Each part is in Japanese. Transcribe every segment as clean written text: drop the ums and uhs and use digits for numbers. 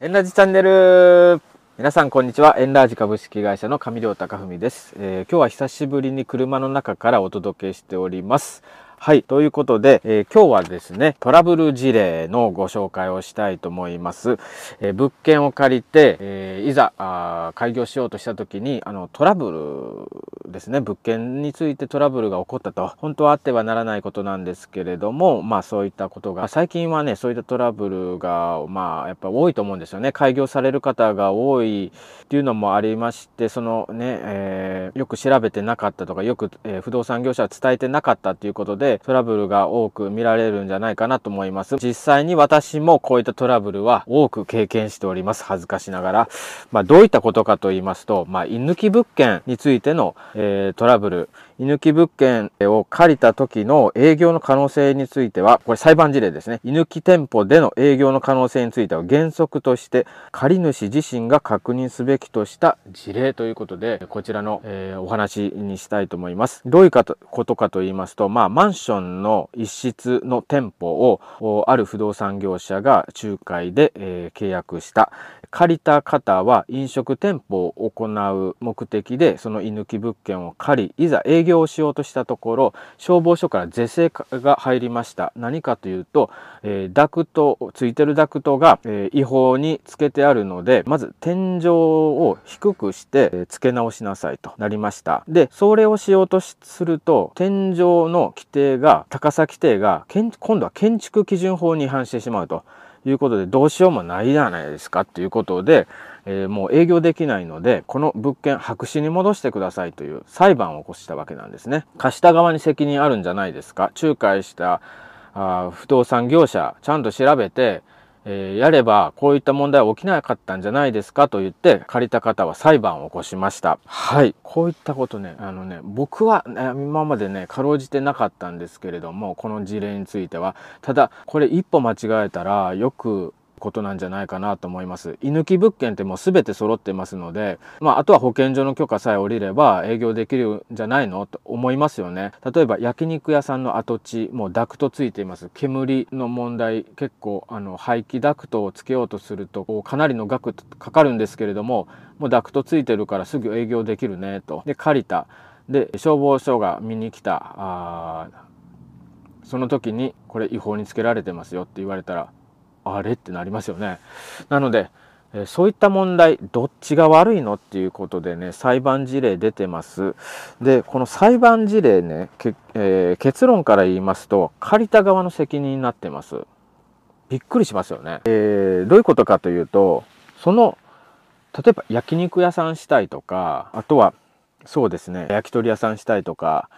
エンラジチャンネル、皆さんこんにちは。エンラージ株式会社の上亮貴文です。今日は久しぶりに車の中からお届けしております。はい、ということで、今日はですね、トラブル事例のご紹介をしたいと思います。物件を借りて、いざ開業しようとした時にトラブルですね、物件についてトラブルが起こったと、本当はあってはならないことなんですけれども、まあそういったことが最近はね、そういったトラブルがまあやっぱ多いと思うんですよね。開業される方が多いっていうのもありまして、そのね、よく調べてなかったとか、よく、不動産業者は伝えてなかったっていうことでトラブルが多く見られるんじゃないかなと思います。実際に私もこういったトラブルは多く経験しております、恥ずかしながら。まあどういったことかと言いますと、まあ居抜き物件についての、トラブル、居抜き物件を借りた時の営業の可能性については、これ裁判事例ですね。居抜き店舗での営業の可能性については原則として借り主自身が確認すべきとした事例ということで、こちらの、お話にしたいと思います。どういうことかと言いますと、まあマンションの一室の店舗をある不動産業者が仲介で、契約した。借りた方は飲食店舗を行う目的でその居抜き物件を借り、いざ営業をしようとしたところ、消防署から是正が入りました。何かというと、ついてるダクトが、違法につけてあるので、まず天井を低くして、付け直しなさいとなりました。でそれをしようとすると、天井の規定が、高さ規定が今度は建築基準法に違反してしまうということで、どうしようもないじゃないですかということで、もう営業できないので、この物件白紙に戻してくださいという裁判を起こしたわけなんですね。貸した側に責任あるんじゃないですか。仲介した不動産業者、ちゃんと調べてやればこういった問題は起きなかったんじゃないですかと言って、借りた方は裁判を起こしました。はい、こういったことね、僕は今までね、かろうじてなかったんですけれども、この事例については。ただこれ一歩間違えたらよくことなんじゃないかなと思います。居抜き物件ってもう全て揃ってますので、まあ、あとは保健所の許可さえ下りれば営業できるんじゃないのと思いますよね。例えば焼肉屋さんの跡地もうダクトついています。煙の問題、結構排気ダクトをつけようとするとかなりの額かかるんですけれども、もうダクトついてるからすぐ営業できるねと。で借りた、で消防署が見に来た、その時にこれ違法につけられてますよって言われたら、あれってなりますよね。なのでそういった問題、どっちが悪いのっていうことでね、裁判事例出てます。でこの裁判事例ね、結論から言いますと、借りた側の責任になってます。びっくりしますよね。どういうことかというと、例えば焼肉屋さんしたいとか、あとはそうですね、焼き鳥屋さんしたいとか、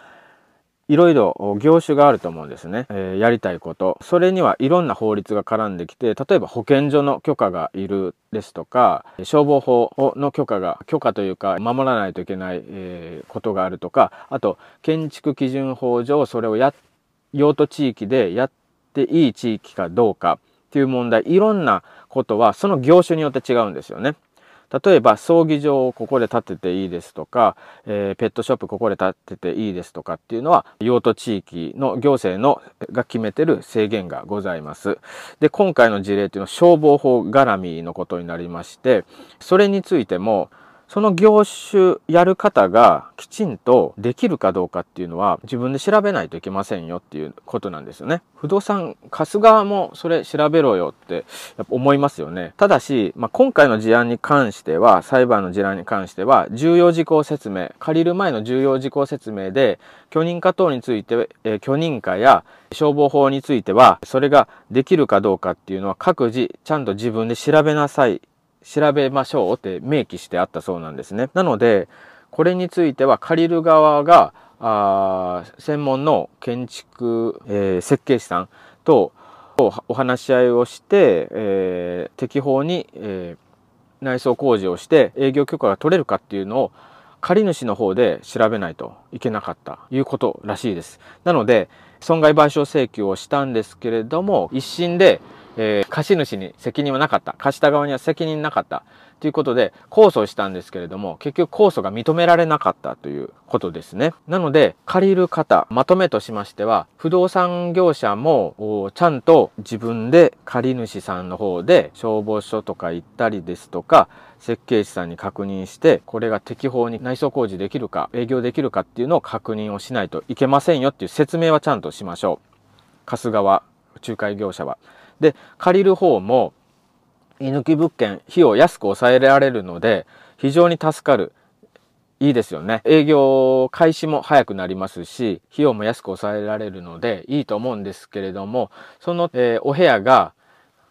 いろいろ業種があると思うんですね。やりたいこと、それにはいろんな法律が絡んできて、例えば保健所の許可がいるですとか、消防法の許可というか守らないといけないことがあるとか、あと建築基準法上それを用途地域でやっていい地域かどうかっていう問題、いろんなことはその業種によって違うんですよね。例えば葬儀場をここで建てていいですとか、ペットショップここで建てていいですとかっていうのは、用途地域の行政が決めてる制限がございます。で今回の事例っていうのは消防法絡みのことになりまして、それについてもその業種やる方がきちんとできるかどうかっていうのは自分で調べないといけませんよっていうことなんですよね。不動産貸す側もそれ調べろよってやっぱ思いますよね。ただし、まあ、今回の事案に関しては、裁判の事案に関しては重要事項説明、借りる前の重要事項説明で許認可等について、許認可や消防法についてはそれができるかどうかっていうのは各自ちゃんと自分で調べなさい、調べましょうって明記してあったそうなんですね。なのでこれについては借りる側が専門の建築、設計士さんとお話し合いをして、適法に、内装工事をして営業許可が取れるかっていうのを借り主の方で調べないといけなかったいうことらしいです。なので損害賠償請求をしたんですけれども、一審で貸主に責任はなかった、貸した側には責任なかったということで控訴したんですけれども、結局控訴が認められなかったということですね。なので借りる方、まとめとしましては、不動産業者もちゃんと自分で借り主さんの方で消防署とか行ったりですとか、設計士さんに確認して、これが適法に内装工事できるか営業できるかっていうのを確認をしないといけませんよっていう説明はちゃんとしましょう、貸す側、仲介業者は。で、借りる方も居抜き物件、費用安く抑えられるので非常に助かる、いいですよね。営業開始も早くなりますし、費用も安く抑えられるのでいいと思うんですけれども、その、お部屋が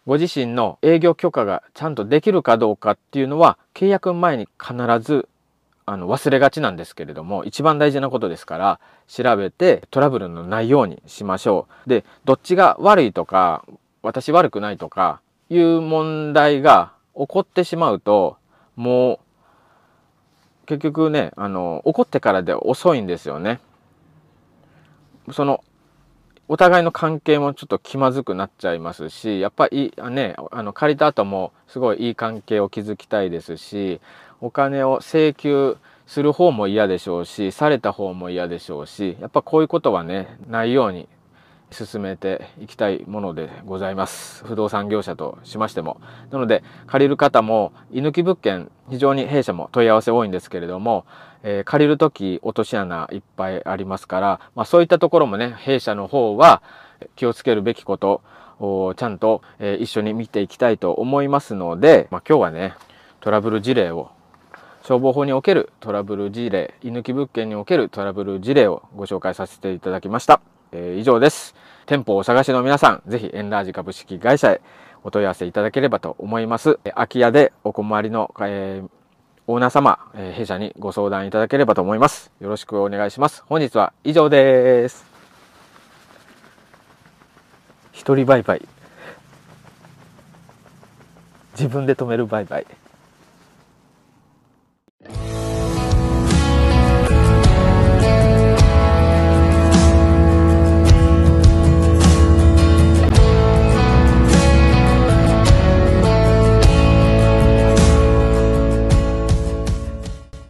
ご自身の営業許可がちゃんとできるかどうかっていうのは契約前に必ず忘れがちなんですけれども、一番大事なことですから調べてトラブルのないようにしましょう。で、どっちが悪いとか私悪くないとかいう問題が起こってしまうと、もう結局ね、起こってからで遅いんですよね。そのお互いの関係もちょっと気まずくなっちゃいますし、やっぱりね、借りた後もすごいいい関係を築きたいですし、お金を請求する方も嫌でしょうし、された方も嫌でしょうし、やっぱこういうことはね、ないように進めていきたいものでございます、不動産業者としましても。なので借りる方も、居抜き物件非常に弊社も問い合わせ多いんですけれども、借りる時落とし穴いっぱいありますから、そういったところもね、弊社の方は気をつけるべきことをちゃんと一緒に見ていきたいと思いますので、今日はね、トラブル事例を、消防法におけるトラブル事例、居抜き物件におけるトラブル事例をご紹介させていただきました。以上です。店舗をお探しの皆さん、ぜひエンラージ株式会社へお問い合わせいただければと思います。空き家でお困りの、オーナー様、弊社にご相談いただければと思います。よろしくお願いします。本日は以上です。一人売買、自分で止める売買。